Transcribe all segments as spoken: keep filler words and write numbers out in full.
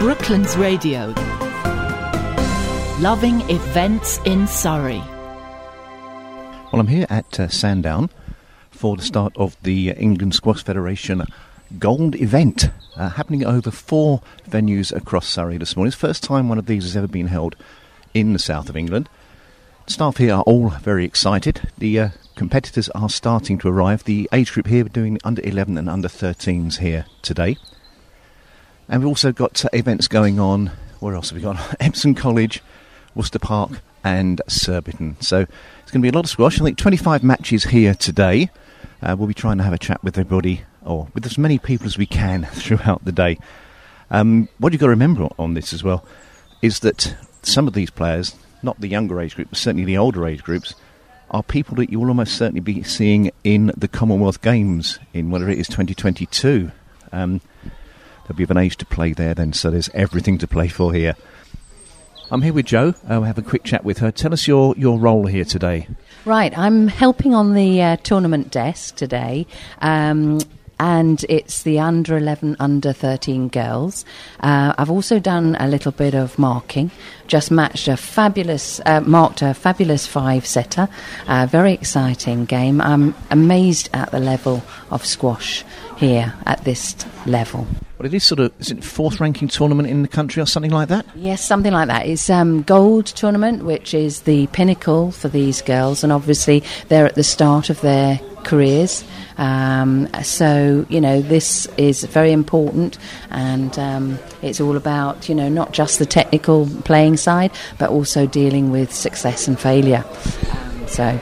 Brooklands Radio. Loving events in Surrey. Well, I'm here at uh, Sandown for the start of the England Squash Federation Gold event uh, happening over four venues across Surrey this morning. It's the first time one of these has ever been held in the south of England. Staff here are all very excited. The uh, competitors are starting to arrive. The age group here, we're doing under eleven and under thirteens here today. And we've also got uh, events going on. Where else have we got? Epsom College, Worcester Park and Surbiton. So it's going to be a lot of squash. I think twenty-five matches here today. Uh, we'll be trying to have a chat with everybody, or with as many people as we can throughout the day. Um, what you've got to remember on this as well is that some of these players, not the younger age group, but certainly the older age groups, are people that you will almost certainly be seeing in the Commonwealth Games in whatever it is, twenty twenty-two. Um, they'll be of an age to play there then, so there's everything to play for here. I'm here with Jo. Uh, we'll have a quick chat with her. Tell us your, your role here today. Right, I'm helping on the uh, tournament desk today. Um, And it's the under eleven, under thirteen girls. Uh, I've also done a little bit of marking. Just matched a fabulous, uh, marked a fabulous five-setter. Uh, very exciting game. I'm amazed at the level of squash here at this level. But it is sort of, is it fourth ranking tournament in the country or something like that? Yes, something like that. It's um, gold tournament, which is the pinnacle for these girls, and obviously they're at the start of their careers. Um, so, you know, this is very important, and um, it's all about, you know, not just the technical playing side, but also dealing with success and failure. Um, so...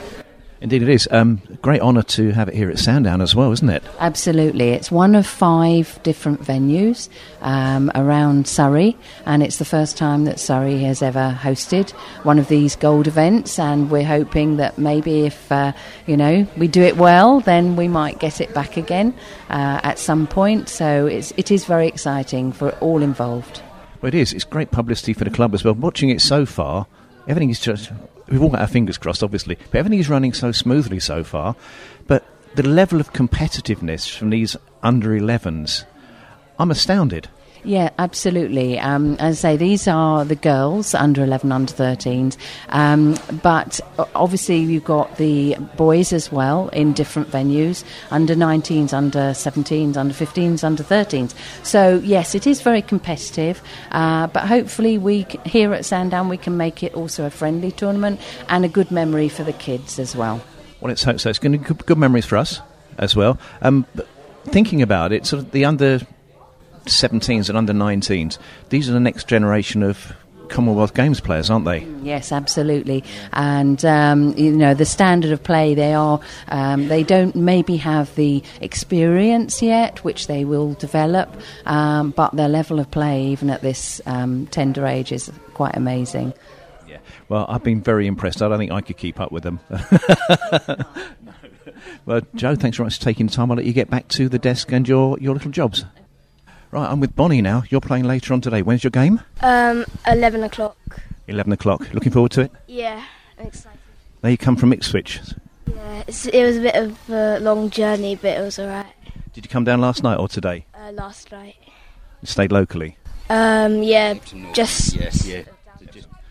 Indeed it is. Um, great honour to have it here at Sandown as well, isn't it? Absolutely. It's one of five different venues um, around Surrey, and it's the first time that Surrey has ever hosted one of these gold events, and we're hoping that maybe if, uh, you know, we do it well, then we might get it back again uh, at some point. So it's, it is very exciting for all involved. Well, it is. It's great publicity for the club as well. Watching it so far, everything is just... We've all got our fingers crossed, obviously, but everything is running so smoothly so far. But the level of competitiveness from these under elevens, I'm astounded. Yeah, absolutely. Um, as I say, these are the girls, under eleven, under thirteens. Um, but obviously you've got the boys as well in different venues, under nineteens, under seventeens, under fifteens, under thirteens. So, yes, it is very competitive. Uh, but hopefully we c- here at Sandown, we can make it also a friendly tournament and a good memory for the kids as well. Well, let's hope so. It's going to be good, good memories for us as well. Um, but thinking about it, sort of the under... seventeens and under nineteens, these are the next generation of Commonwealth Games players, aren't they? Yes, absolutely. And um, you know, the standard of play they are, um, they don't maybe have the experience yet, which they will develop, um, but their level of play even at this um, tender age is quite amazing. Yeah. Well, I've been very impressed. I don't think I could keep up with them. Well, Jo, thanks very much for taking the time. I'll let you get back to the desk and your, your little jobs. Right, I'm with Bonnie now. You're playing later on today. When's your game? Um, eleven o'clock. Eleven o'clock. Looking forward to it? Yeah, I'm excited. Now you come from Ipswich. Yeah, it's, it was a bit of a long journey, but it was all right. Did you come down last night or today? Uh, last night. You stayed locally? Um, yeah, just... Yes, yeah.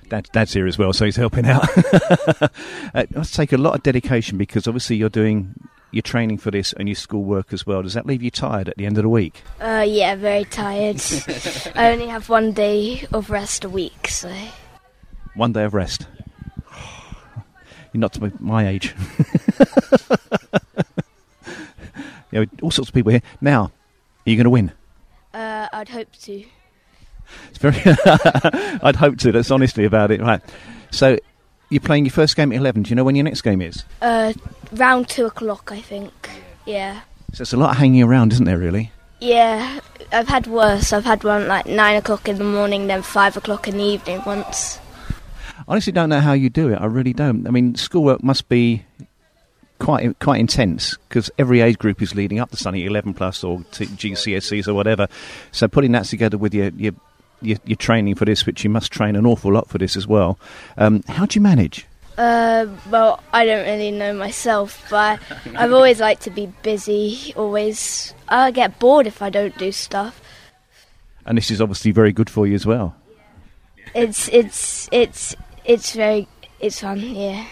Dad, Dad's here as well, so he's helping out. uh, it must take a lot of dedication because obviously you're doing... You're training for this and your school work as well. Does that leave you tired at the end of the week? Uh, yeah, very tired. I only have one day of rest a week, so... One day of rest? You're not to my age. You know, all sorts of people here. Now, are you going to win? Uh, I'd hope to. It's very I'd hope to. That's honestly about it. Right. So... You're playing your first game at eleven. Do you know when your next game is? Uh, round two o'clock, I think. Yeah. So it's a lot of hanging around, isn't there, really? Yeah. I've had worse. I've had one like nine o'clock in the morning, then five o'clock in the evening once. I honestly don't know how you do it. I really don't. I mean, schoolwork must be quite quite intense because every age group is leading up to something, eleven plus or t- G C S Es or whatever. So putting that together with your... your You're, you're training for this, which you must train an awful lot for this as well. Um, how do you manage? Uh, well, I don't really know myself, but I've always liked to be busy, always. I get bored if I don't do stuff. And this is obviously very good for you as well. It's it's it's it's very it's fun, yeah.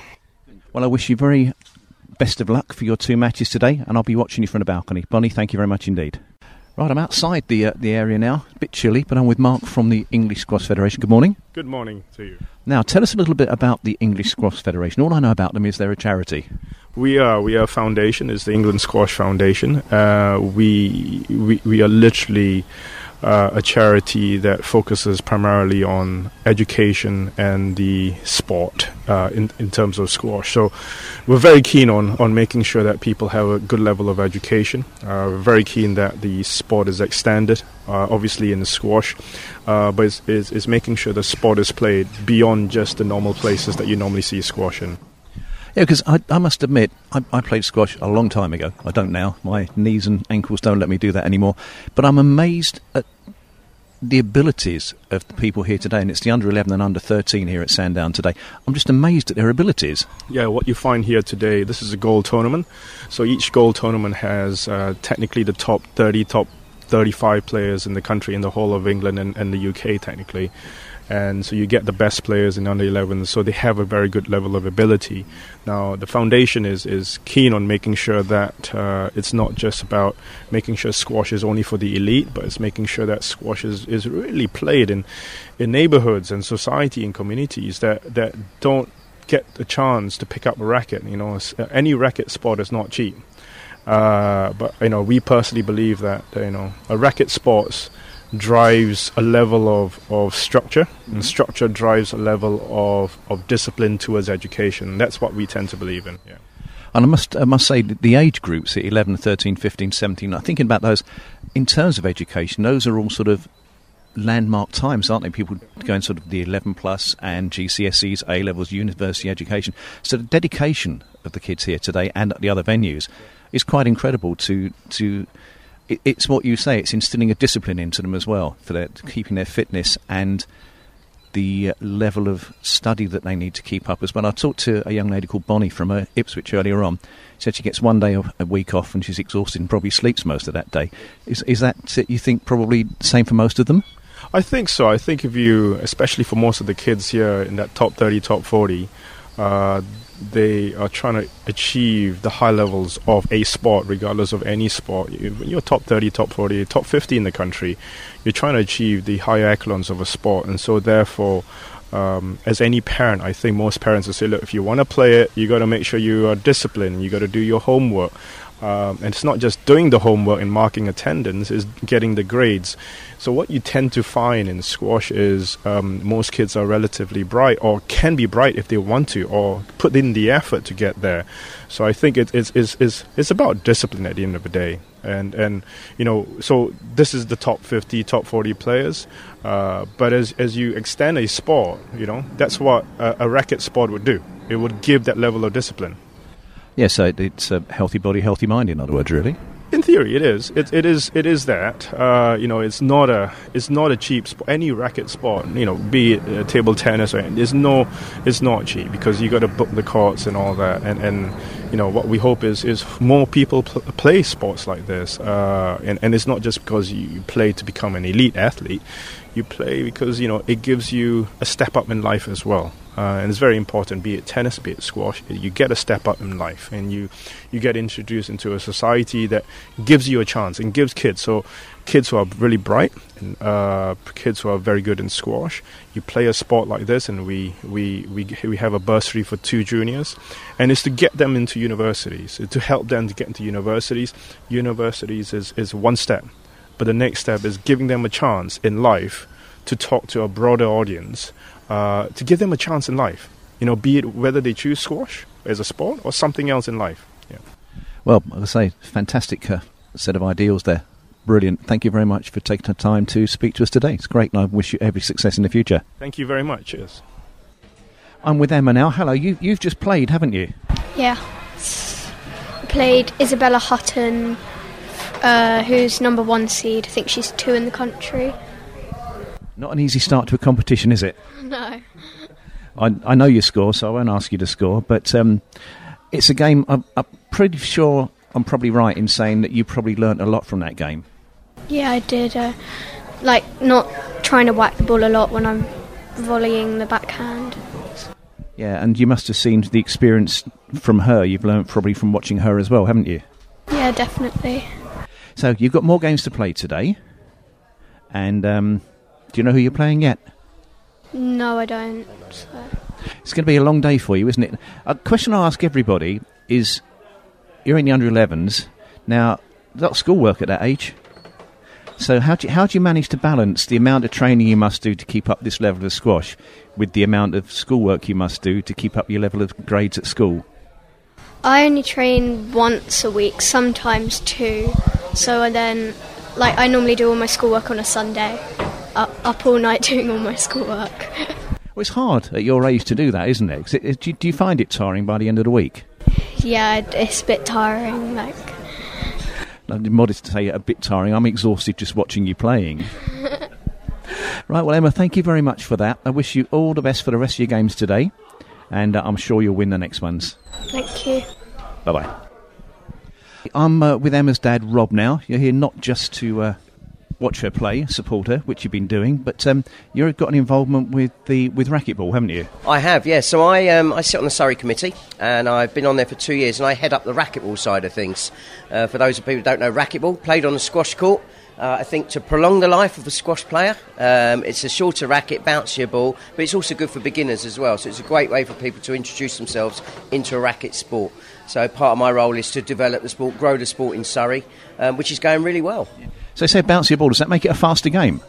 Well, I wish you very best of luck for your two matches today, and I'll be watching you from the balcony. Bonnie, thank you very much indeed. Right, I'm outside the uh, the area now. A bit chilly, but I'm with Mark from the English Squash Federation. Good morning. Good morning to you. Now, tell us a little bit about the English Squash Federation. All I know about them is they're a charity. We are. We are a foundation. It's the England Squash Foundation. Uh, we, we we are literally uh, a charity that focuses primarily on education and the sport uh, in, in terms of squash. So we're very keen on, on making sure that people have a good level of education. Uh, we're very keen that the sport is extended, uh, obviously in the squash, uh, but it's, it's, it's making sure the sport is played beyond just the normal places that you normally see squash in. Yeah, because I, I must admit, I, I played squash a long time ago. I don't now. My knees and ankles don't let me do that anymore. But I'm amazed at the abilities of the people here today, and it's the under eleven and under thirteen here at Sandown today. I'm just amazed at their abilities. Yeah, what you find here today, this is a goal tournament. So each goal tournament has uh, technically the top thirty, top thirty-five players in the country, in the whole of England and, and the U K technically. And so you get the best players in under elevens, so they have a very good level of ability. Now, the foundation is, is keen on making sure that uh, it's not just about making sure squash is only for the elite, but it's making sure that squash is, is really played in, in neighborhoods and society and communities that, that don't get a chance to pick up a racket. You know, any racket sport is not cheap. Uh, but, you know, we personally believe that, you know, a racket sport's drives a level of, of structure, mm-hmm. and structure drives a level of, of discipline towards education. That's what we tend to believe in. Yeah. And I must I must say that the age groups, eleven, thirteen, fifteen, seventeen, I'm thinking about those, in terms of education, those are all sort of landmark times, aren't they? People going sort of the eleven plus and G C S Es, A-levels, university education. So the dedication of the kids here today and at the other venues is quite incredible to... to It's what you say, it's instilling a discipline into them as well, for their, keeping their fitness and the level of study that they need to keep up as well. I talked to a young lady called Bonnie from uh, Ipswich earlier on. She said she gets one day a week off and she's exhausted and probably sleeps most of that day. Is, is that, you think, probably the same for most of them? I think so. I think if you, especially for most of the kids here in that top thirty, top forty, uh, they are trying to achieve the high levels of a sport, regardless of any sport. You're top thirty, top forty, top fifty in the country. You're trying to achieve the higher echelons of a sport. And so therefore, um, as any parent, I think most parents will say, look, if you want to play it, you got to make sure you are disciplined. You got to do your homework. Um, and it's not just doing the homework and marking attendance, it's getting the grades. So what you tend to find in squash is um, most kids are relatively bright, or can be bright if they want to, or put in the effort to get there. So I think it, it's, it's, it's, it's about discipline at the end of the day. And, and you know, so this is the top fifty, top forty players. Uh, but as, as you extend a sport, you know, that's what a, a racket sport would do. It would give that level of discipline. Yeah, so it's a healthy body, healthy mind, in other words, really. In theory, it is. It, it is. It is that. Uh, you know, it's not a. It's not a cheap sport. Any racket sport, you know, be it uh, table tennis or it's no. It's not cheap because you got to book the courts and all that. And, and you know what we hope is is more people pl- play sports like this. Uh, and and it's not just because you play to become an elite athlete. You play because you know it gives you a step up in life as well. Uh, and it's very important, be it tennis, be it squash, you get a step up in life and you, you get introduced into a society that gives you a chance and gives kids. So kids who are really bright, and uh, kids who are very good in squash, you play a sport like this and we, we, we, we have a bursary for two juniors. And it's to get them into universities, to help them to get into universities. Universities is, is one step, but the next step is giving them a chance in life to talk to a broader audience. Uh, to give them a chance in life, you know, be it whether they choose squash as a sport or something else in life. Yeah. Well, I would say, fantastic uh, set of ideals there. Brilliant. Thank you very much for taking the time to speak to us today. It's great, and I wish you every success in the future. Thank you very much. Cheers. I'm with Emma now. Hello. You, you've just played, haven't you? Yeah. I played Isabella Hutton, uh, who's number one seed. I think she's two in the country. Not an easy start to a competition, is it? No. I, I know your score, so I won't ask you to score, but um, it's a game, I'm, I'm pretty sure I'm probably right in saying that you probably learnt a lot from that game. Yeah, I did. Uh, like not trying to whack the ball a lot when I'm volleying the backhand. Yeah, and you must have seen the experience from her. You've learnt probably from watching her as well, haven't you? Yeah, definitely. So you've got more games to play today. And um, do you know who you're playing yet? No, I don't. So. It's going to be a long day for you, isn't it? A question I ask everybody is, you're in the under elevens. Now, that's schoolwork at that age. So how do you, how do you manage to balance the amount of training you must do to keep up this level of squash with the amount of schoolwork you must do to keep up your level of grades at school? I only train once a week, sometimes two. So I then, like, I normally do all my schoolwork on a Sunday, up, up all night doing all my schoolwork. Well, it's hard at your age to do that, isn't it? 'Cause it, it do, you, do you find it tiring by the end of the week? Yeah, it's a bit tiring, like... I'm modest to say a bit tiring. I'm exhausted just watching you playing. Right, well, Emma, thank you very much for that. I wish you all the best for the rest of your games today, and uh, I'm sure you'll win the next ones. Thank you. Bye-bye. I'm uh, with Emma's dad, Rob, now. You're here not just to uh, watch her play, support her, which you've been doing, but um, you've got an involvement with the with racquetball, haven't you? I have, yes. Yeah. So I um, I sit on the Surrey committee, and I've been on there for two years, and I head up the racquetball side of things. Uh, for those of people who don't know, racquetball, played on the squash court, uh, I think to prolong the life of a squash player. Um, it's a shorter racket, bouncier ball, but it's also good for beginners as well, so it's a great way for people to introduce themselves into a racket sport. So part of my role is to develop the sport, grow the sport in Surrey, um, which is going really well. Yeah. So you say bouncy ball, does that make it a faster game?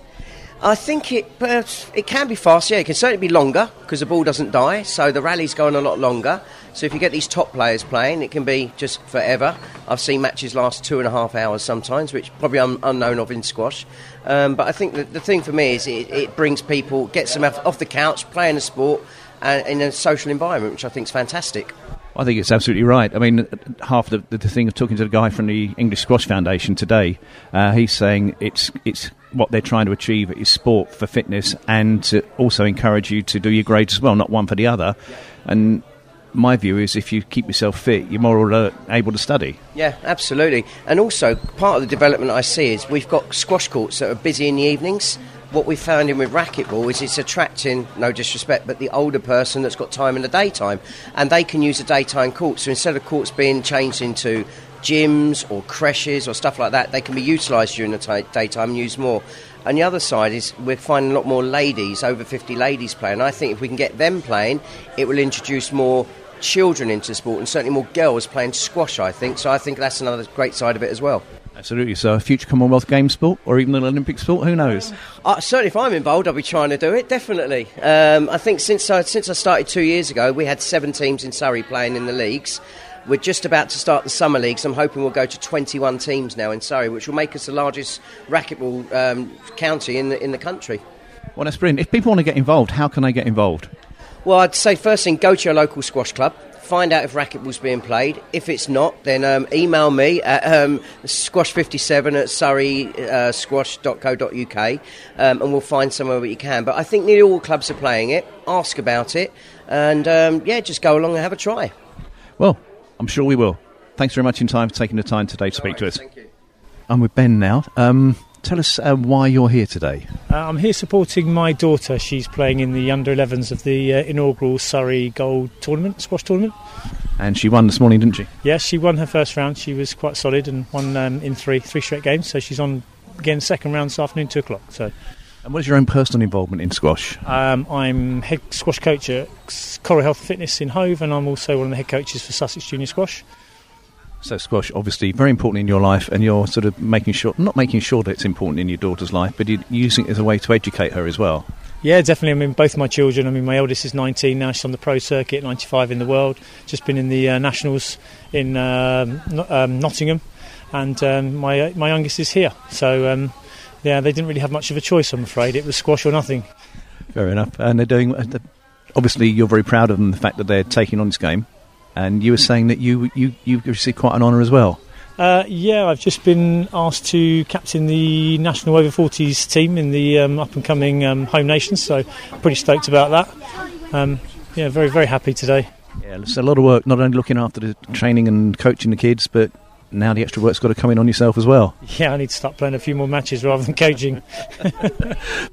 I think it uh, it can be faster, yeah. It can certainly be longer because the ball doesn't die, so the rallies go on a lot longer. So if you get these top players playing, it can be just forever. I've seen matches last two and a half hours sometimes, which probably I'm unknown of in squash. Um, but I think that the thing for me is it, it brings people, gets them off the couch, playing the sport uh, in a social environment, which I think is fantastic. I think it's absolutely right. I mean, half the, the thing of talking to the guy from the English Squash Foundation today, uh, he's saying it's it's what they're trying to achieve is sport for fitness and to also encourage you to do your grades as well, not one for the other. And my view is if you keep yourself fit, you're more alert, able to study. Yeah, absolutely. And also part of the development I see is we've got squash courts that are busy in the evenings. What we found in with racquetball is it's attracting, no disrespect, but the older person that's got time in the daytime, and they can use the daytime courts. So instead of courts being changed into gyms or creches or stuff like that, they can be utilised during the t- daytime and used more. And the other side is we're finding a lot more ladies, over fifty ladies playing. I think if we can get them playing, it will introduce more children into sport and certainly more girls playing squash, I think. So I think that's another great side of it as well. Absolutely. So a future Commonwealth Games sport or even an Olympic sport, who knows? Uh, certainly if I'm involved, I'll be trying to do it, definitely. Um, I think since I, since I started two years ago, we had seven teams in Surrey playing in the leagues. We're just about to start the summer leagues. I'm hoping we'll go to twenty-one teams now in Surrey, which will make us the largest racquetball um, county in the, in the country. Well, that's brilliant. If people want to get involved, how can they get involved? Well, I'd say first thing, go to your local squash club. Find out if racquetball's being played. If it's not, then um, email me at um, squash fifty-seven at surrey squash dot co dot uk um, and we'll find somewhere that you can. But I think nearly all clubs are playing it. Ask about it and, um, yeah, just go along and have a try. Well, I'm sure we will. Thanks very much in time for taking the time today to speak right, to us. Thank you. I'm with Ben now. Um, tell us uh, why you're here today. Uh, I'm here supporting my daughter. She's playing in the under elevens of the uh, inaugural Surrey Gold Tournament, squash tournament. And she won this morning, didn't she? Yes, yeah, she won her first round. She was quite solid and won um, in three three straight games. So she's on again second round this afternoon, two o'clock. So. And what is your own personal involvement in squash? Um, I'm head squash coach at Coral Health Fitness in Hove, and I'm also one of the head coaches for Sussex Junior Squash. So squash, obviously, very important in your life, and you're sort of making sure, not making sure that it's important in your daughter's life, but you're using it as a way to educate her as well. Yeah, definitely. I mean, both my children, I mean, my eldest is nineteen now, she's on the pro circuit, ninety-five in the world, just been in the uh, nationals in um, um, Nottingham, and um, my my youngest is here. So, um, yeah, they didn't really have much of a choice, I'm afraid. It was squash or nothing. Fair enough. And they're doing, obviously, you're very proud of them, the fact that they're taking on this game. And you were saying that you, you, you've received quite an honour as well. Uh, yeah, I've just been asked to captain the national over forties team in the um, up-and-coming um, Home Nations, so pretty stoked about that. Um, yeah, very, very happy today. Yeah, it's a lot of work, not only looking after the training and coaching the kids, but now the extra work's got to come in on yourself as well. Yeah, I need to start playing a few more matches rather than coaching.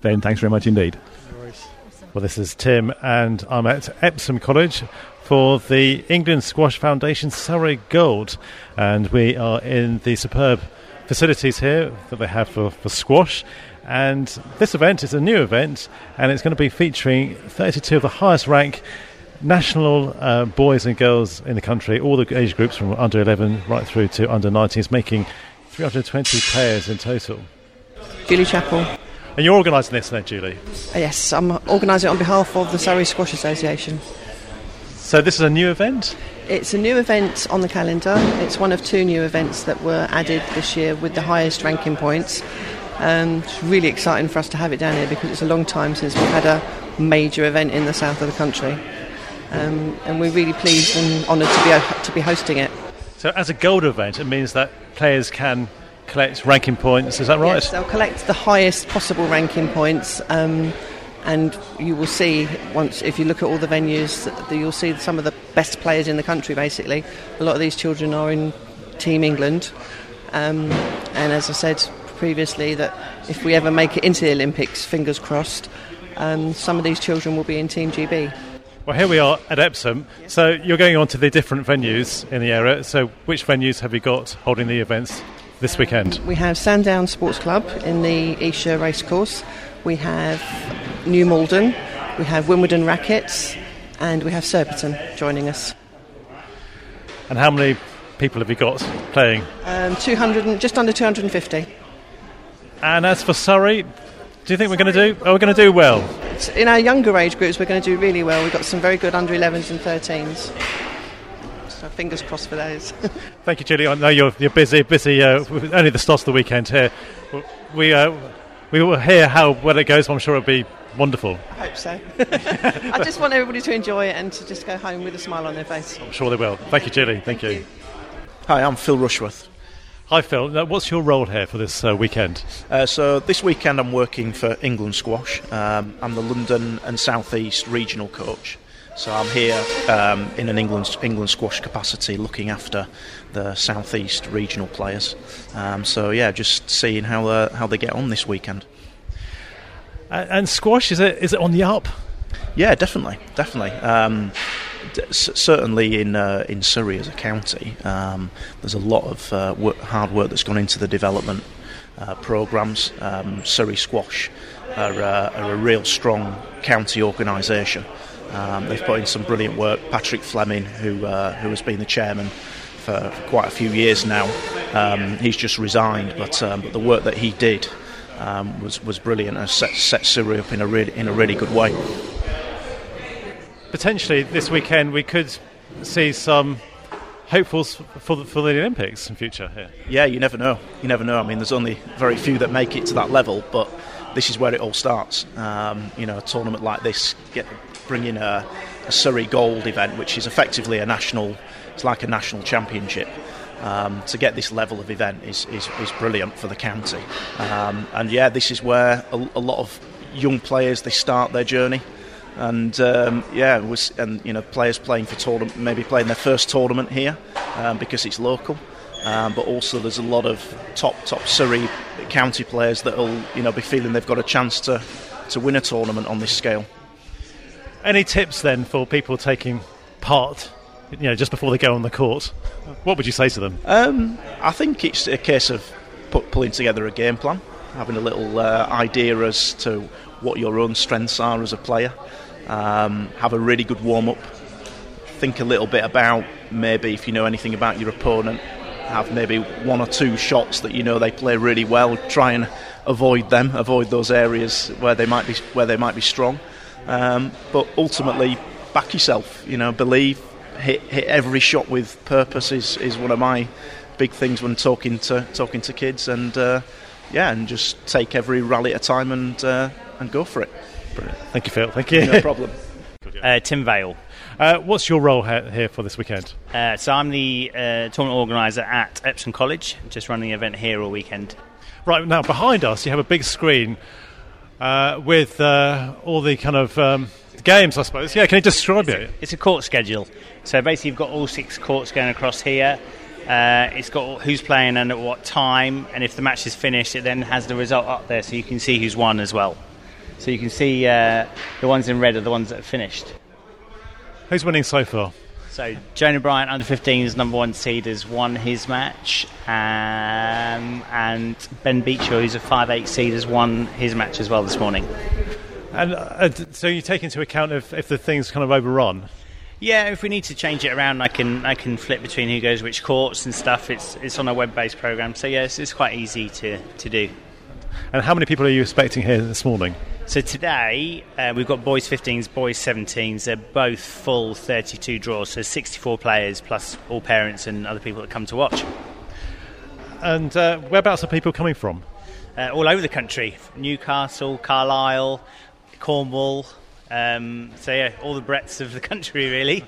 Ben, thanks very much indeed. No worries. Well, this is Tim, and I'm at Epsom College for the England Squash Foundation Surrey Gold, and we are in the superb facilities here that they have for, for squash. And this event is a new event, and it's going to be featuring thirty-two of the highest rank national uh, boys and girls in the country, all the age groups from under eleven right through to under nineteens, making three hundred twenty players in total. Julie Chappell. And you're organising this then, Julie? Yes, I'm organising it on behalf of the Surrey Squash Association. So this is a new event? It's a new event on the calendar. It's one of two new events that were added this year with the highest ranking points. Um, it's really exciting for us to have it down here because it's a long time since we've had a major event in the south of the country, um, and we're really pleased and honoured to be to be hosting it. So as a gold event, it means that players can collect ranking points, is that right? Yes, they'll collect the highest possible ranking points, um, and you will see, once if you look at all the venues, you'll see some of the best players in the country basically. A lot of these children are in Team England, um, and as I said previously, that if we ever make it into the Olympics, fingers crossed, um, some of these children will be in Team G B. Well, here we are at Epsom. Yes. So you're going on to the different venues in the area. So which venues have you got holding the events this weekend? We have Sandown Sports Club in the Esher Racecourse. We have New Malden. We have Wimbledon Rackets. And we have Surbiton joining us. And how many people have you got playing? Um, two hundred, just under two hundred fifty. And as for Surrey, do you think we're going to do? Are we going to do well? In our younger age groups, we're going to do really well. We've got some very good under elevens and thirteens. So fingers crossed for those. Thank you, Julie. I know you're you're busy, busy. Uh, only the start of the weekend here. We uh, we will hear how well it goes. I'm sure it'll be wonderful. I hope so. I just want everybody to enjoy it and to just go home with a smile on their face. I'm sure they will. Thank you, Julie. Thank, Thank you. you. Hi, I'm Phil Rushworth. Hi Phil, now, what's your role here for this uh, weekend? Uh, so this weekend I'm working for England Squash. Um, I'm the London and South East regional coach. So I'm here um, in an England England Squash capacity looking after the South East regional players. Um, so yeah, just seeing how uh, how they get on this weekend. And, and squash, is it is it on the up? Yeah, definitely, definitely. Um, Certainly in uh, in Surrey as a county, um, there's a lot of uh, work, hard work that's gone into the development uh, programmes. Um, Surrey Squash are, uh, are a real strong county organisation. Um, they've put in some brilliant work. Patrick Fleming, who uh, who has been the chairman for, for quite a few years now, um, he's just resigned, but um, but the work that he did um, was was brilliant and set, set Surrey up in a really in a really good way. Potentially this weekend we could see some hopefuls for the, for the Olympics in future here. Yeah, you never know. You never know. I mean, there's only very few that make it to that level, but this is where it all starts. Um, you know, a tournament like this, get, bring in a, a Surrey Gold event, which is effectively a national, it's like a national championship. Um, to get this level of event is, is, is brilliant for the county. Um, and yeah, this is where a, a lot of young players, they start their journey. And um, yeah, it was, and you know, players playing for tournament, maybe playing their first tournament here um, because it's local. Um, but also, there's a lot of top top Surrey county players that'll you know be feeling they've got a chance to, to win a tournament on this scale. Any tips then for people taking part? You know, just before they go on the court, what would you say to them? Um, I think it's a case of put, pulling together a game plan, having a little uh, idea as to what your own strengths are as a player. Um, have a really good warm-up, think a little bit about maybe if you know anything about your opponent, have maybe one or two shots that you know they play really well, try and avoid them, avoid those areas where they might be where they might be strong, um, but ultimately back yourself, you know, believe, hit hit every shot with purpose is, is one of my big things when talking to talking to kids, and uh, yeah and just take every rally at a time and uh, and go for it. Brilliant. Thank you, Phil. Thank you. No problem. Uh, Tim Vale. Uh, what's your role ha- here for this weekend? Uh, so I'm the uh, tournament organiser at Epsom College, just running the event here all weekend. Right, now behind us you have a big screen uh, with uh, all the kind of um, games, I suppose. Yeah, can you describe it's it? A, it's a court schedule. So basically you've got all six courts going across here. Uh, it's got who's playing and at what time, and if the match is finished, it then has the result up there, so you can see who's won as well. So you can see uh, the ones in red are the ones that have finished. Who's winning so far? So Joan O'Brien, under fifteens, number one seed, has won his match, um, and Ben Beecher, who's a five eight seed, has won his match as well this morning. And uh, so you take into account if, if the thing's kind of overrun? Yeah, if we need to change it around, I can I can flip between who goes which courts and stuff. It's it's on a web-based programme, so yeah, it's, it's quite easy to, to do. And how many people are you expecting here this morning? So today uh, we've got boys fifteens, boys seventeens. They're both full thirty-two draws, so sixty-four players plus all parents and other people that come to watch. And uh, whereabouts are people coming from? Uh, all over the country: Newcastle, Carlisle, Cornwall. Um, so yeah, all the breadths of the country really.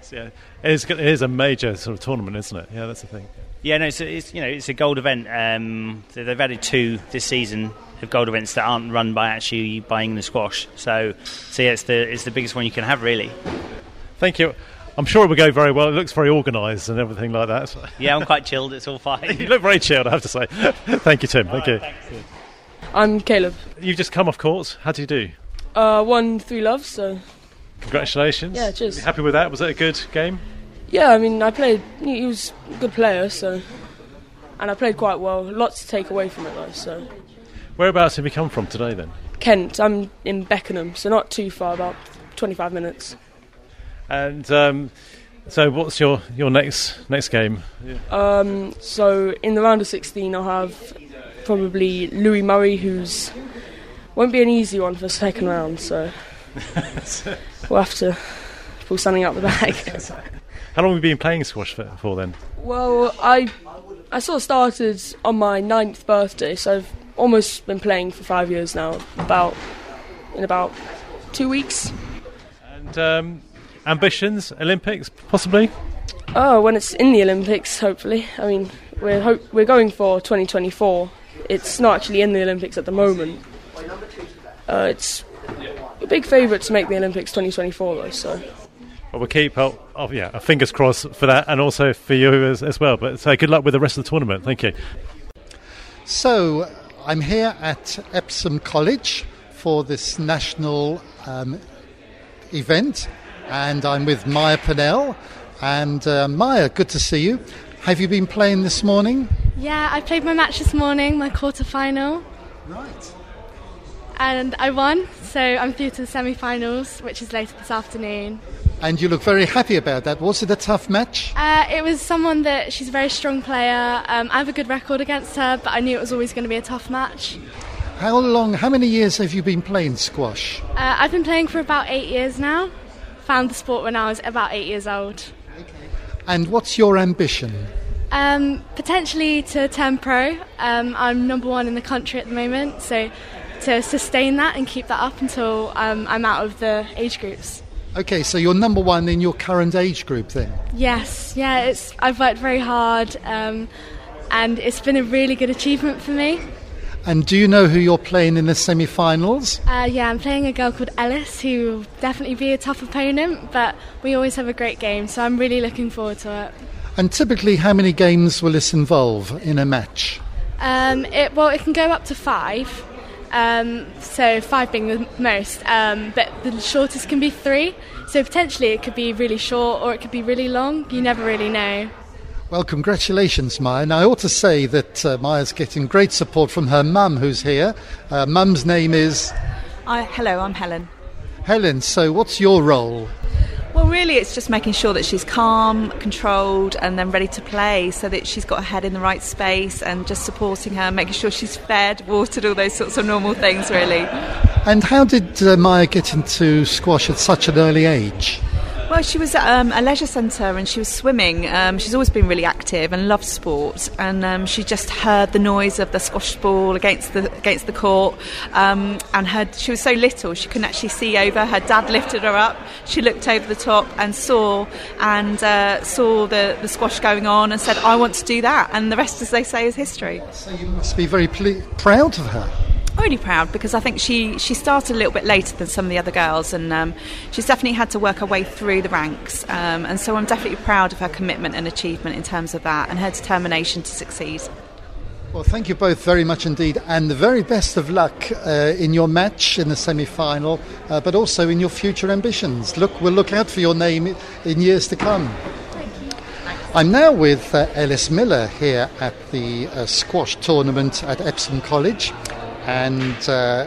So, yeah. It is, it is a major sort of tournament, isn't it? Yeah, that's the thing. Yeah, no, it's, a, it's you know it's a gold event. Um, so they've added two this season of gold events that aren't run by actually by England Squash. So, so yeah, it's the it's the biggest one you can have really. Thank you. I'm sure it will go very well. It looks very organised and everything like that. So. Yeah, I'm quite chilled. It's all fine. You look very chilled, I have to say. Thank you, Tim. All thank right, you. Thanks. I'm Caleb. You've just come off courts. How do you do? Uh, won three loves, so... Congratulations. Yeah, cheers. Happy with that? Was that a good game? Yeah, I mean, I played... He was a good player, so... And I played quite well. Lots to take away from it, though, so... Whereabouts have you come from today, then? Kent. I'm in Beckenham, so not too far, about twenty-five minutes. And um, so what's your, your next next game? Yeah. Um, so in the round of sixteen, I'll have probably Louis Murray, who's... Won't be an easy one for the second round, so we'll have to pull something out the bag. How long have you been playing squash for, for then? Well, I I sort of started on my ninth birthday, so I've almost been playing for five years now, about in about two weeks. And um, ambitions, Olympics, possibly? Oh, when it's in the Olympics, hopefully. I mean, we're ho- we're going for twenty twenty-four. It's not actually in the Olympics at the moment. Uh, it's a big favourite to make the Olympics twenty twenty-four, though. So, well, we'll keep up, oh, yeah, our fingers crossed for that, and also for you as, as well. But so, good luck with the rest of the tournament. Thank you. So, I'm here at Epsom College for this national um, event, and I'm with Maya Pennell. And uh, Maya, good to see you. Have you been playing this morning? Yeah, I played my match this morning, my quarterfinal. Right. And I won, so I'm through to the semi-finals, which is later this afternoon. And you look very happy about that. Was it a tough match? Uh, it was someone that, she's a very strong player. Um, I have a good record against her, but I knew it was always going to be a tough match. How long, how many years have you been playing squash? Uh, I've been playing for about eight years now. Found the sport when I was about eight years old. Okay. And what's your ambition? Um, potentially to turn pro. Um, I'm number one in the country at the moment, so... to sustain that and keep that up until um, I'm out of the age groups. Okay, so you're number one in your current age group then? Yes, yeah, it's. I've worked very hard um, and it's been a really good achievement for me. And do you know who you're playing in the semi-finals? Uh, yeah, I'm playing a girl called Ellis who will definitely be a tough opponent, but we always have a great game, so I'm really looking forward to it. And typically how many games will this involve in a match? Um, it, well, it can go up to five. Um, so five being the most, um, but the shortest can be three, so potentially it could be really short or it could be really long. You never really know. Well, congratulations, Maya. Now, I ought to say that uh, Maya's getting great support from her mum, who's here. Uh, mum's name is... I, hello, I'm Helen. Helen, so what's your role? Well, really, it's just making sure that she's calm, controlled, and then ready to play so that she's got her head in the right space and just supporting her, making sure she's fed, watered, all those sorts of normal things, really. And how did uh, Maya get into squash at such an early age? Well, she was at um, a leisure centre and she was swimming. Um, she's always been really active and loved sport. And um, she just heard the noise of the squash ball against the against the court. Um, and her, she was so little, she couldn't actually see over. Her dad lifted her up. She looked over the top and saw and uh, saw the, the squash going on and said, I want to do that. And the rest, as they say, is history. So you must be very ple- proud of her. I'm really proud because I think she, she started a little bit later than some of the other girls, and um, she's definitely had to work her way through the ranks. Um, and so I'm definitely proud of her commitment and achievement in terms of that, and her determination to succeed. Well, thank you both very much indeed, and the very best of luck uh, in your match in the semi-final, uh, but also in your future ambitions. Look, we'll look out for your name in years to come. Thank you. I'm now with uh, Ellis Miller here at the uh, squash tournament at Epsom College, and uh,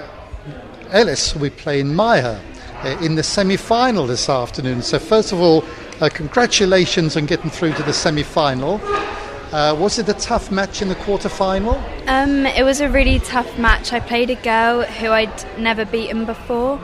Ellis will be playing Maya uh, in the semi-final this afternoon. So first of all, uh, congratulations on getting through to the semi-final. Uh, was it a tough match in the quarterfinal? Um, it was a really tough match. I played a girl who I'd never beaten before,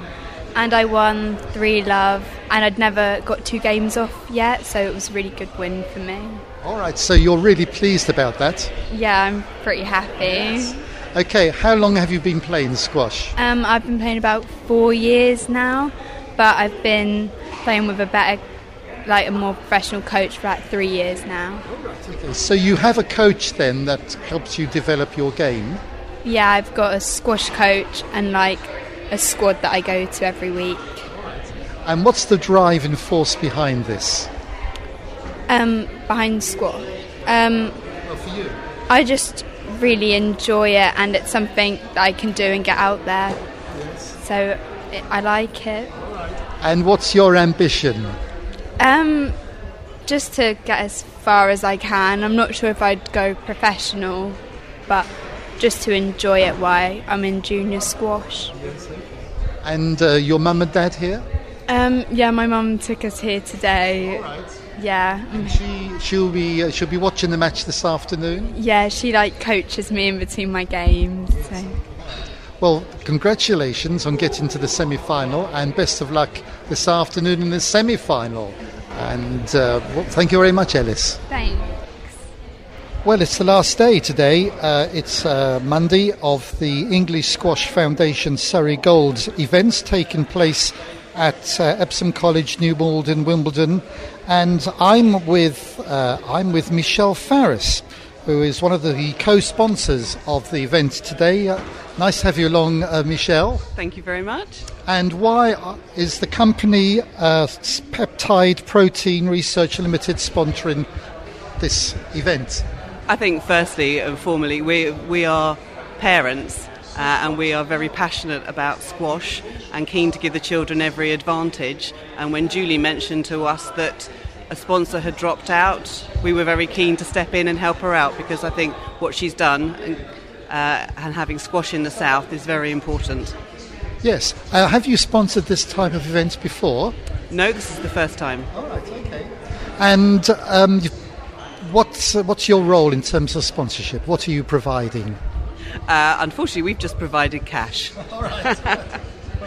and I won three love, and I'd never got two games off yet, so it was a really good win for me. All right, so you're really pleased about that? Yeah, I'm pretty happy. Yes. Okay, how long have you been playing squash? Um, I've been playing about four years now, but I've been playing with a better like a more professional coach for like three years now. Okay, so you have a coach then that helps you develop your game? Yeah, I've got a squash coach and like a squad that I go to every week. And what's the drive and force behind this? Um, behind squash? Um, well, for you? I just really enjoy it, and it's something that I can do and get out there. Yes. So it, I like it. All right. And what's your ambition? Um, just to get as far as I can. I'm not sure if I'd go professional, but just to enjoy it while I'm in junior squash. And uh, your mum and dad here? Um, yeah, my mum took us here today. All right. Yeah. And she she'll be uh, she'll be watching the match this afternoon. Yeah, she like coaches me in between my games. So. Well, congratulations on getting to the semi-final, and best of luck this afternoon in the semi-final. And uh, well, thank you very much, Ellis. Thanks. Well, it's the last day today. Uh, it's uh, Monday of the English Squash Foundation Surrey Golds events taking place at uh, Epsom College, New Malden, Wimbledon. And I'm with uh, I'm with Michelle Farris, who is one of the co-sponsors of the event today. Uh, nice to have you along, uh, Michelle. Thank you very much. And why is the company uh, Peptide Protein Research Limited sponsoring this event? I think firstly and formally, we, we are parents uh, and we are very passionate about squash and keen to give the children every advantage. And when Julie mentioned to us that a sponsor had dropped out, we were very keen to step in and help her out, because I think what she's done and, uh, and having squash in the south is very important. Yes. Uh, have you sponsored this type of event before? No, this is the first time. All right, okay. And um, what's, uh, what's your role in terms of sponsorship? What are you providing? Uh, unfortunately, we've just provided cash. All right.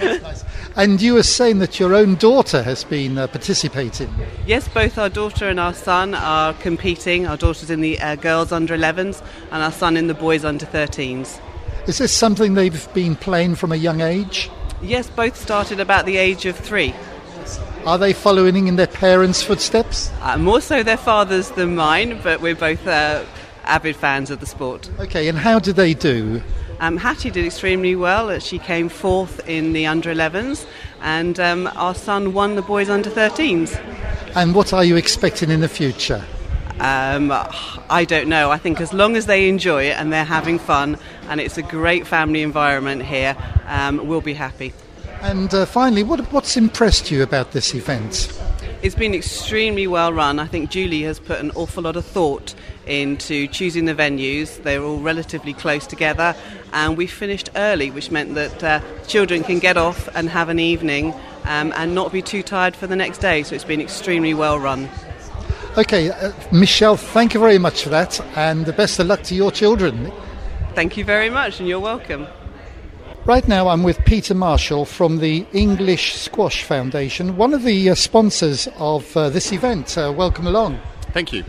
Nice. And you were saying that your own daughter has been uh, participating. Yes, both our daughter and our son are competing. Our daughter's in the uh, girls under elevens and our son in the boys under thirteens. Is this something they've been playing from a young age? Yes, both started about the age of three. Are they following in their parents' footsteps? Uh, more so their father's than mine, but we're both uh, avid fans of the sport. Okay, and how do they do? Um, Hattie did extremely well. She came fourth in the under elevens, and um, our son won the boys under thirteens. And what are you expecting in the future? Um, I don't know. I think as long as they enjoy it and they're having fun, and it's a great family environment here, um, we'll be happy. And uh, finally, what, what's impressed you about this event? It's been extremely well run. I think Julie has put an awful lot of thought into choosing the venues. They're all relatively close together, and we finished early, which meant that uh, children can get off and have an evening um, and not be too tired for the next day. So it's been extremely well run. Okay, uh, Michelle, thank you very much for that, and the best of luck to your children. Thank you very much, and you're welcome. Right now I'm with Peter Marshall from the English Squash Foundation, one of the uh, sponsors of uh, this event. Uh, welcome along. Thank you.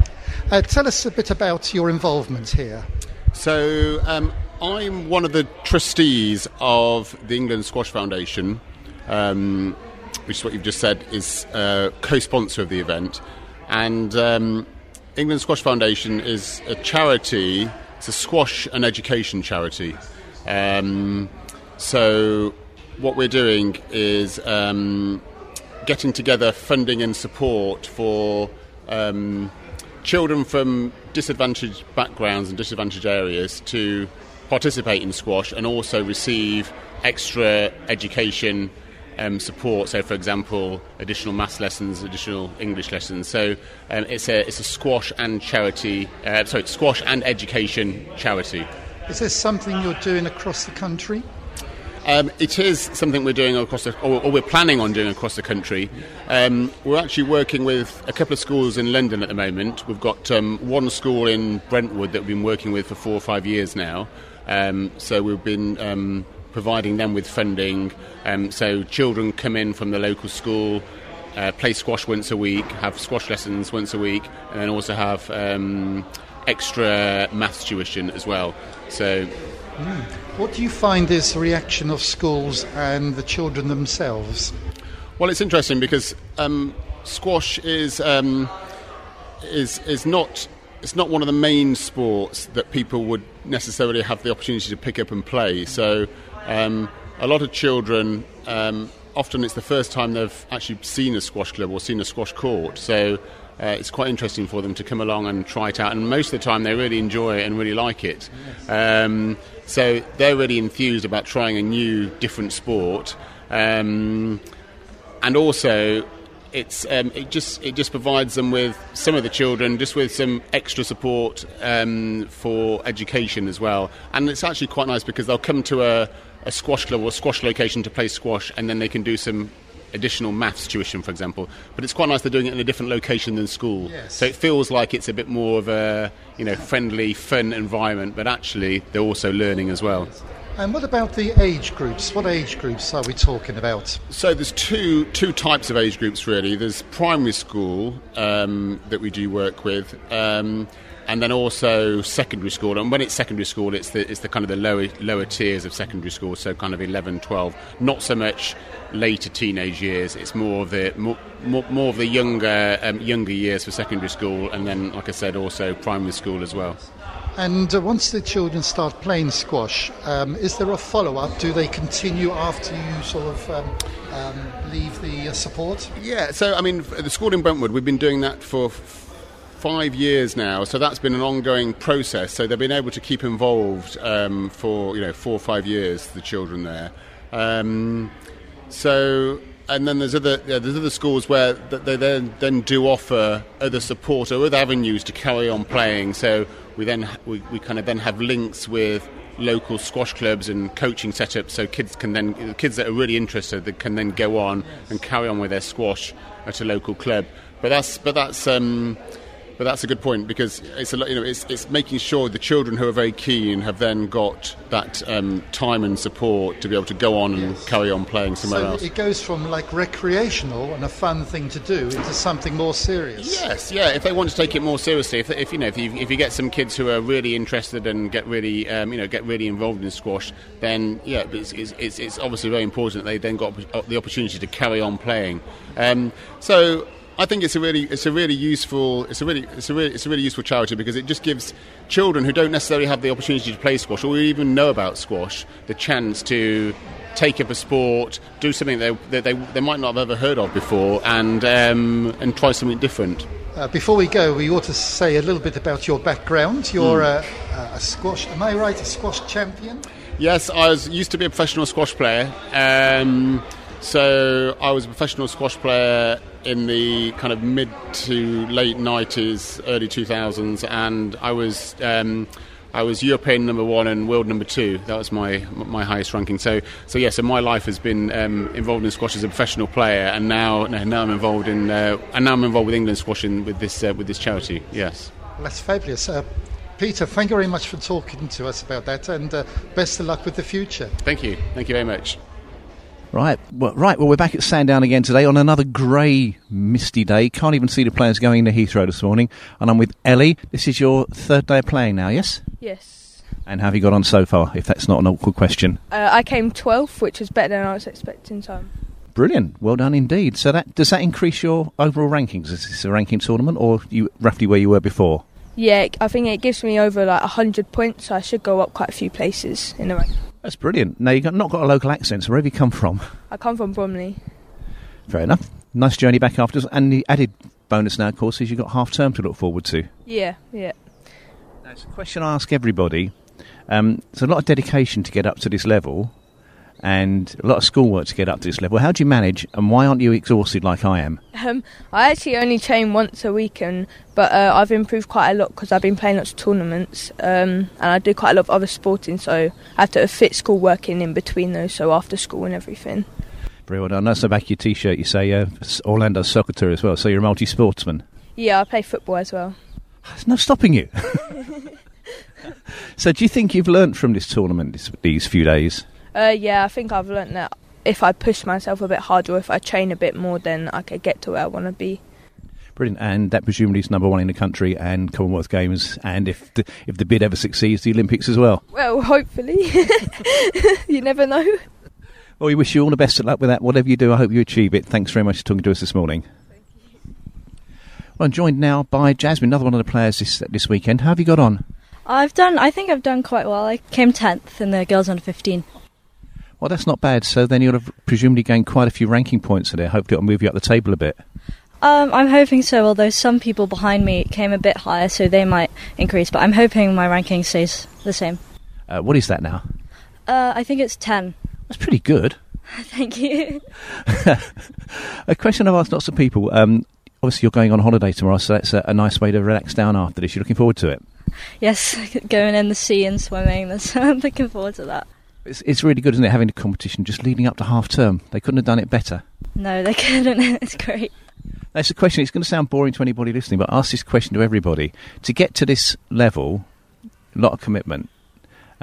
Uh, tell us a bit about your involvement here. So um, I'm one of the trustees of the England Squash Foundation, um, which is what you've just said, is uh, co-sponsor of the event. And um, England Squash Foundation is a charity, it's a squash and education charity. Um, So what we're doing is um, getting together funding and support for um, children from disadvantaged backgrounds and disadvantaged areas to participate in squash and also receive extra education um, support. So, for example, additional maths lessons, additional English lessons. So um, it's a it's a squash and charity. Uh, sorry, squash and education charity. Is this something you're doing across the country? Um, it is something we're doing across, the, or, or we're planning on doing across the country. Um, we're actually working with a couple of schools in London at the moment. We've got um, one school in Brentwood that we've been working with for four or five years now. Um, so we've been um, providing them with funding. Um, so children come in from the local school, uh, play squash once a week, have squash lessons once a week, and then also have um, extra maths tuition as well. So. Mm. What do you find is the reaction of schools and the children themselves? Well, it's interesting because um, squash is um, is is not it's not one of the main sports that people would necessarily have the opportunity to pick up and play. So um, a lot of children, um, often it's the first time they've actually seen a squash club or seen a squash court. So uh, it's quite interesting for them to come along and try it out. And most of the time they really enjoy it and really like it. Um So they're really enthused about trying a new, different sport, um, and also it's um, it just it just provides them with some of the children just with some extra support um, for education as well. And it's actually quite nice because they'll come to a, a squash club or a squash location to play squash, and then they can do some additional maths tuition, for example. But it's quite nice they're doing it in a different location than school. Yes. So it feels like it's a bit more of a, you know, friendly, fun environment, but actually they're also learning as well. And what about the age groups? What age groups are we talking about? So there's two two types of age groups, really. There's primary school um, that we do work with, um, and then also secondary school. And when it's secondary school, it's the it's the kind of the lower lower tiers of secondary school, so kind of eleven, twelve, not so much later teenage years. It's more of the more, more, more of the younger um, younger years for secondary school, and then, like I said, also primary school as well. And uh, once the children start playing squash, um, is there a follow-up? Do they continue after you sort of um, um, leave the uh, support? Yeah, so, I mean, the school in Brentwood, we've been doing that for f- five years now, so that's been an ongoing process. So they've been able to keep involved um, for, you know, four or five years, the children there. Um, so... And then there's other yeah, there's other schools where they then then do offer other support or other avenues to carry on playing. So we then we, we kind of then have links with local squash clubs and coaching setups. So kids can then kids that are really interested that can then go on and carry on with their squash at a local club. But that's but that's um, but that's a good point because it's a lot, you know it's it's making sure the children who are very keen have then got that um, time and support to be able to go on and yes. carry on playing somewhere so else. It goes from like recreational and a fun thing to do into something more serious. Yes, yeah. If they want to take it more seriously, if, if you know if you, if you get some kids who are really interested and get really um, you know get really involved in squash, then yeah, it's it's, it's, it's obviously very important that they then got op- the opportunity to carry on playing. Um, so. I think it's a really, it's a really useful, it's a really, it's a really, it's a really useful charity because it just gives children who don't necessarily have the opportunity to play squash or even know about squash the chance to take up a sport, do something that they that they, they might not have ever heard of before, and um, and try something different. Uh, before we go, we ought to say a little bit about your background. You're mm. a, a squash, am I right? A squash champion? Yes, I was used to be a professional squash player. Um, so I was a professional squash player in the kind of mid to late nineties, early two thousands, and I was um, I was European number one and world number two. That was my my highest ranking. So so yeah, so my life has been um, involved in squash as a professional player, and now now I'm involved in uh, and now I'm involved with England Squash in, with this uh, with this charity. Yes, well, that's fabulous. Uh, Peter, thank you very much for talking to us about that, and uh, best of luck with the future. Thank you, thank you very much. Right, well, right. Well, we're back at Sandown again today on another grey, misty day. Can't even see the players going to Heathrow this morning. And I'm with Ellie. This is your third day of playing now, yes? Yes. And how have you got on so far, if that's not an awkward question? Uh, I came twelfth, which was better than I was expecting, so... Brilliant. Well done indeed. So that does that increase your overall rankings? Is this a ranking tournament, or you roughly where you were before? Yeah, I think it gives me over, like, one hundred points, so I should go up quite a few places in the ranking. That's brilliant. Now, you've not got a local accent, so where have you come from? I come from Bromley. Fair enough. Nice journey back after us. And the added bonus now, of course, is you've got half-term to look forward to. Yeah, yeah. Now, it's a question I ask everybody. Um, it's a lot of dedication to get up to this level and a lot of schoolwork to get up to this level. How do you manage, and why aren't you exhausted like I am? Um, I actually only train once a week, and, but uh, I've improved quite a lot because I've been playing lots of tournaments um, and I do quite a lot of other sporting, so I have to fit schoolwork in, in between those, so after school and everything. Very well done. That's the back of your T-shirt. You say uh, Orlando Soccer Tour as well, so you're a multi-sportsman. Yeah, I play football as well. There's no stopping you. So do you think you've learnt from this tournament this, these few days? Uh, yeah, I think I've learnt that if I push myself a bit harder, or if I train a bit more, then I could get to where I want to be. Brilliant. And that presumably is number one in the country and Commonwealth Games, and if the, if the bid ever succeeds, the Olympics as well. Well, hopefully. You never know. Well, we wish you all the best of luck with that. Whatever you do, I hope you achieve it. Thanks very much for talking to us this morning. Thank you. Well, I'm joined now by Jasmine, another one of the players this, this weekend. How have you got on? I've done, I think I've done quite well. I came tenth in the girls under fifteen. Well, that's not bad. So then you'll have presumably gained quite a few ranking points in there. Hopefully it'll move you up the table a bit. Um, I'm hoping so, although some people behind me came a bit higher, so they might increase. But I'm hoping my ranking stays the same. Uh, what is that now? Uh, I think it's ten. That's pretty good. Thank you. A question I've asked lots of people. Um, obviously, you're going on holiday tomorrow, so that's a, a nice way to relax down after this. You're looking forward to it? Yes, going in the sea and swimming. I'm looking forward to that. It's it's really good, isn't it, having a competition just leading up to half-term? They couldn't have done it better. No, they couldn't. It's great. That's the question. It's going to sound boring to anybody listening, but I ask this question to everybody. To get to this level, a lot of commitment,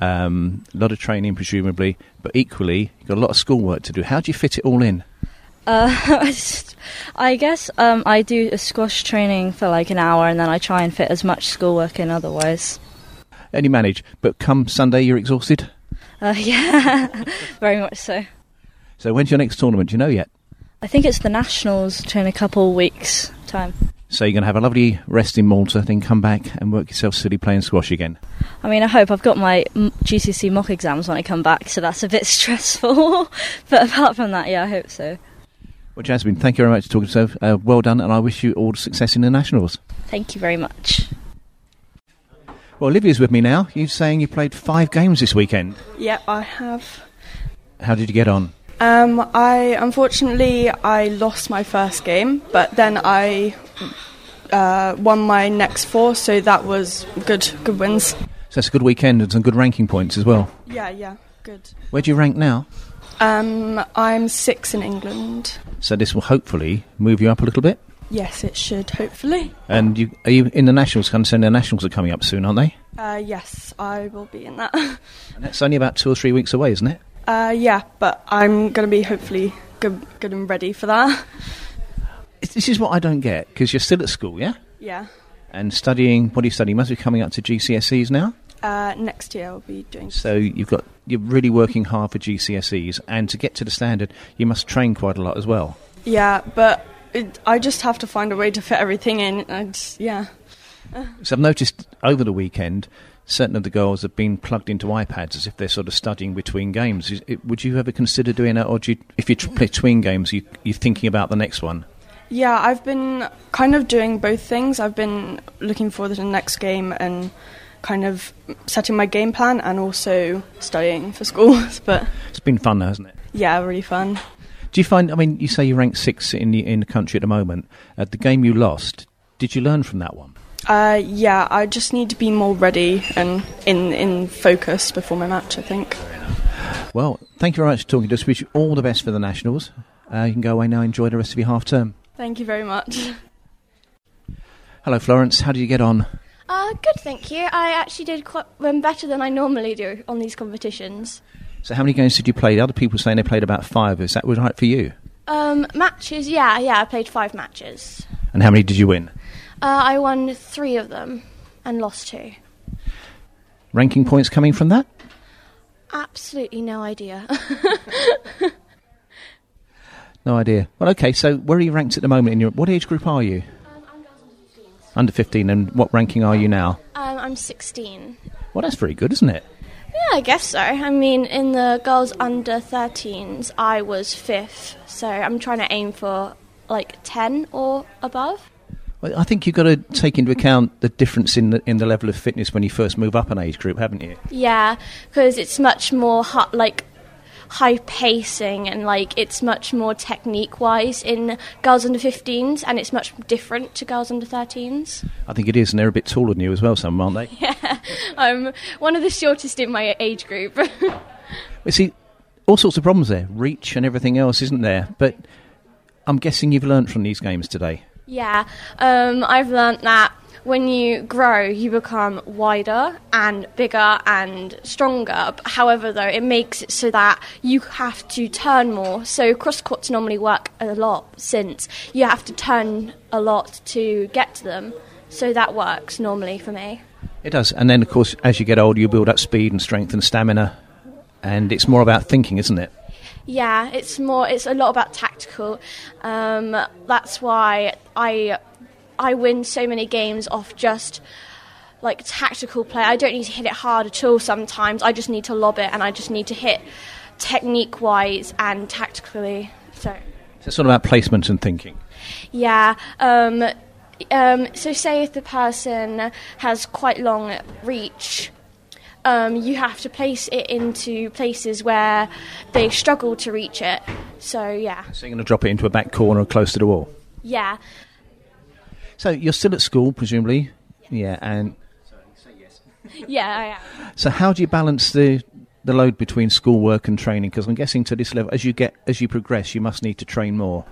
um, a lot of training, presumably, but equally, you've got a lot of schoolwork to do. How do you fit it all in? Uh, I guess um, I do a squash training for like an hour, and then I try and fit as much schoolwork in otherwise. And you manage, but come Sunday you're exhausted? Uh, yeah, very much so. So when's your next tournament? Do you know yet? I think it's the Nationals in a couple weeks' time. So you're going to have a lovely rest in Malta, then come back and work yourself silly playing squash again? I mean, I hope. I've got my G C S E mock exams when I come back, so that's a bit stressful. But apart from that, yeah, I hope so. Well, Jasmine, thank you very much for talking to us. Uh, well done, and I wish you all success in the Nationals. Thank you very much. Well, Olivia's with me now. You're saying you played five games this weekend? Yeah, I have. How did you get on? Um, I unfortunately, I lost my first game, but then I uh, won my next four, so that was good, good wins. So that's a good weekend and some good ranking points as well? Yeah, yeah, good. Where do you rank now? Um, I'm six in England. So this will hopefully move you up a little bit? Yes, it should, hopefully. And you, are you in the Nationals? Kind of saying the Nationals are coming up soon, aren't they? Uh, yes, I will be in that. And that's only about two or three weeks away, isn't it? Uh, yeah, but I'm going to be hopefully good, good and ready for that. This is what I don't get, because you're still at school, yeah? Yeah. And studying, what are you studying? You must be coming up to G C S Es now? Uh, next year I'll be doing... So you've got, you're really working hard for G C S Es, and to get to the standard, you must train quite a lot as well. Yeah, but... It, I just have to find a way to fit everything in. I just, yeah. So I've noticed over the weekend, certain of the girls have been plugged into iPads as if they're sort of studying between games. Is, it, would you ever consider doing that, or do you, if you play between games, you, you're thinking about the next one? Yeah, I've been kind of doing both things. I've been looking forward to the next game and kind of setting my game plan and also studying for school. But it's been fun, hasn't it? Yeah, really fun. Do you find, I mean, you say you rank six in the in the country at the moment. Uh, the game you lost, did you learn from that one? Uh, yeah, I just need to be more ready and in, in focus before my match, I think. Well, thank you very much for talking to us. Wish you all the best for the Nationals. Uh, you can go away now and enjoy the rest of your half-term. Thank you very much. Hello, Florence. How did you get on? Uh, good, thank you. I actually did quite um, better than I normally do on these competitions. So how many games did you play? Other people saying they played about five. Is that right for you? Um, matches, yeah, yeah. I played five matches. And how many did you win? Uh, I won three of them and lost two. Ranking points coming from that? Absolutely no idea. No idea. Well, okay, so where are you ranked at the moment in your... What age group are you? Um, I'm under fifteen. Under fifteen, and what ranking are you now? Um, I'm sixteen. Well, that's very good, isn't it? I guess so. I mean, in the girls under thirteens, I was fifth, so I'm trying to aim for like ten or above. Well, I think you've got to take into account the difference in the, in the level of fitness when you first move up an age group, haven't you? Yeah, because it's much more hot, like high pacing, and like it's much more technique wise in girls under fifteens, and it's much different to girls under thirteens. I think it is, and they're a bit taller than you as well, some, aren't they? Yeah, I'm one of the shortest in my age group. We see all sorts of problems there, reach and everything else, isn't there? But I'm guessing you've learned from these games today. Yeah, um, I've learnt that when you grow, you become wider and bigger and stronger. However, though, it makes it so that you have to turn more. So cross courts normally work a lot, since you have to turn a lot to get to them. So that works normally for me. It does. And then, of course, as you get older, you build up speed and strength and stamina. And it's more about thinking, isn't it? Yeah, it's more. It's a lot about tactical. Um, that's why I I win so many games off just like tactical play. I don't need to hit it hard at all. Sometimes I just need to lob it, and I just need to hit technique-wise and tactically. So, so it's all about placement and thinking. Yeah. Um, um, so, say if the person has quite long reach. Um, you have to place it into places where they struggle to reach it. So, yeah. So you're going to drop it into a back corner or close to the wall? Yeah. So you're still at school, presumably? Yeah. Yeah, and... Sorry, say yes. Yeah, I am. So how do you balance the, the load between schoolwork and training? Because I'm guessing to this level, as you get as you progress, you must need to train more.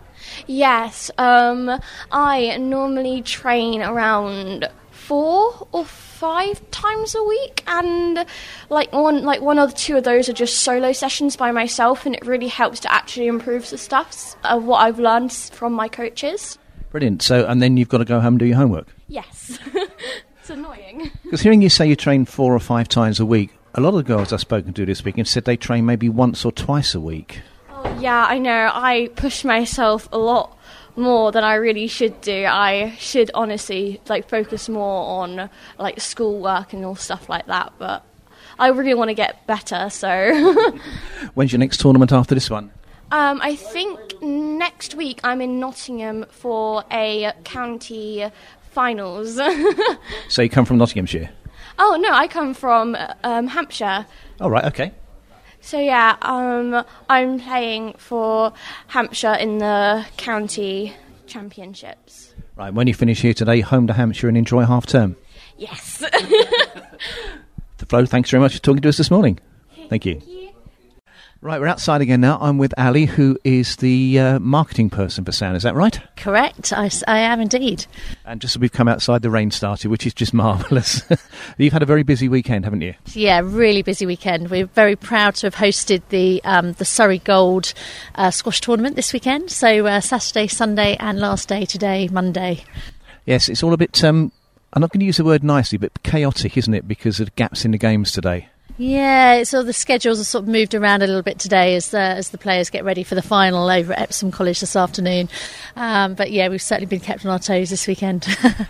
Yes. Um, I normally train around four or five times a week, and like one like one or two of those are just solo sessions by myself, and it really helps to actually improve the stuff of what I've learned from my coaches. Brilliant. So, and then you've got to go home and do your homework. Yes. It's annoying. Because hearing you say you train four or five times a week, a lot of the girls I've spoken to this week have said they train maybe once or twice a week. Oh, yeah, I know. I push myself a lot more than I really should do. I should honestly like focus more on like schoolwork and all stuff like that, but I really want to get better, so... When's your next tournament after this one? Um, I think next week I'm in Nottingham for a county finals. So you come from Nottinghamshire? Oh, no, I come from um, Hampshire. Oh, right, okay. So, yeah, um, I'm playing for Hampshire in the county championships. Right, when you finish here today, home to Hampshire and enjoy half-term. Yes. Flo, thanks very much for talking to us this morning. Thank you. Thank you. Right, we're outside again now. I'm with Ali, who is the uh, marketing person for Sound. Is that right? Correct. I, I am indeed. And just as we've come outside, the rain started, which is just marvellous. You've had a very busy weekend, haven't you? Yeah, really busy weekend. We're very proud to have hosted the um, the Surrey Gold uh, squash tournament this weekend. So uh, Saturday, Sunday, and last day today, Monday. Yes, it's all a bit, um, I'm not going to use the word nicely, but chaotic, isn't it, because of gaps in the games today? Yeah, so the schedules are sort of moved around a little bit today as the, as the players get ready for the final over at Epsom College this afternoon. Um, but yeah, we've certainly been kept on our toes this weekend.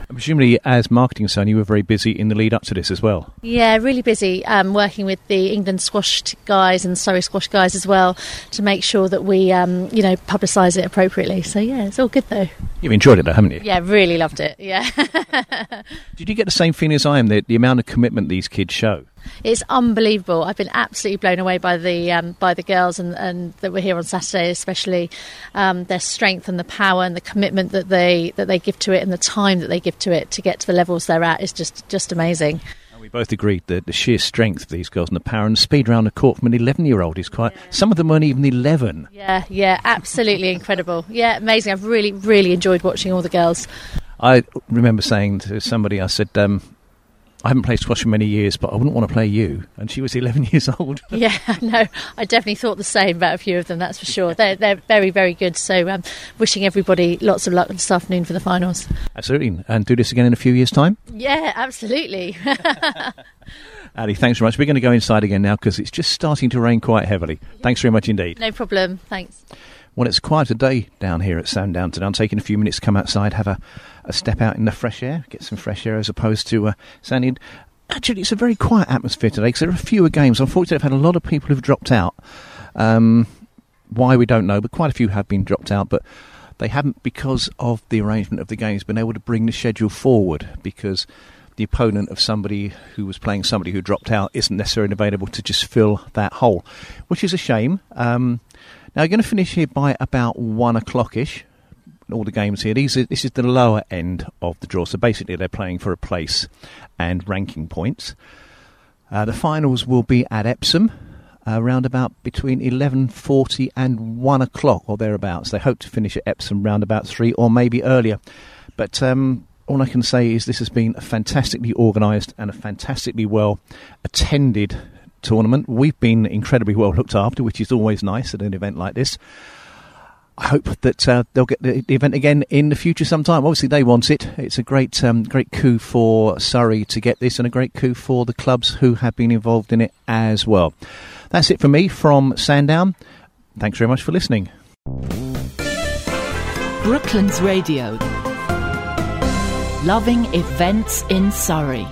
Presumably, as marketing son, you were very busy in the lead up to this as well. Yeah, really busy um, working with the England Squash guys and Surrey Squash guys as well to make sure that we, um, you know, publicise it appropriately. So yeah, it's all good though. You've enjoyed it though, haven't you? Yeah, really loved it. Yeah. Did you get the same feeling as I am, the, the amount of commitment these kids show? It's unbelievable. I've been absolutely blown away by the um, by the girls and, and that were here on Saturday, especially um, their strength and the power and the commitment that they that they give to it and the time that they give to it to get to the levels they're at is just just amazing. And we both agreed that the sheer strength of these girls and the power and the speed around the court from an eleven-year-old is quite... Yeah. Some of them weren't even eleven. Yeah, yeah, absolutely incredible. Yeah, amazing. I've really, really enjoyed watching all the girls. I remember saying to somebody, I said... Um, I haven't played squash for many years, but I wouldn't want to play you. And she was eleven years old. Yeah, no, I definitely thought the same about a few of them, that's for sure. They're, they're very, very good. So um, wishing everybody lots of luck this afternoon for the finals. Absolutely. And do this again in a few years' time? Yeah, absolutely. Ali, thanks very much. We're going to go inside again now because it's just starting to rain quite heavily. Thanks very much indeed. No problem. Thanks. Well, it's quite a day down here at Sandown today. I'm taking a few minutes to come outside, have a, a step out in the fresh air, get some fresh air as opposed to uh, standing. Actually, it's a very quiet atmosphere today because there are fewer games. Unfortunately, I've had a lot of people who've dropped out. Um, why, we don't know, but quite a few have been dropped out. But they haven't, because of the arrangement of the games, been able to bring the schedule forward, because the opponent of somebody who was playing somebody who dropped out isn't necessarily available to just fill that hole, which is a shame. Um, now, we're going to finish here by about one o'clock-ish. All the games here, these are, this is the lower end of the draw, so basically they're playing for a place and ranking points. Uh, the finals will be at Epsom uh, round about between eleven forty and one o'clock or thereabouts. They hope to finish at Epsom round about three or maybe earlier, but um, all I can say is this has been a fantastically organised and a fantastically well attended tournament. We've been incredibly well looked after, which is always nice at an event like this. I hope that uh, they'll get the event again in the future sometime. Obviously, they want it. It's a great um, great coup for Surrey to get this, and a great coup for the clubs who have been involved in it as well. That's it for me from Sandown. Thanks very much for listening. Brooklands Radio. Loving events in Surrey.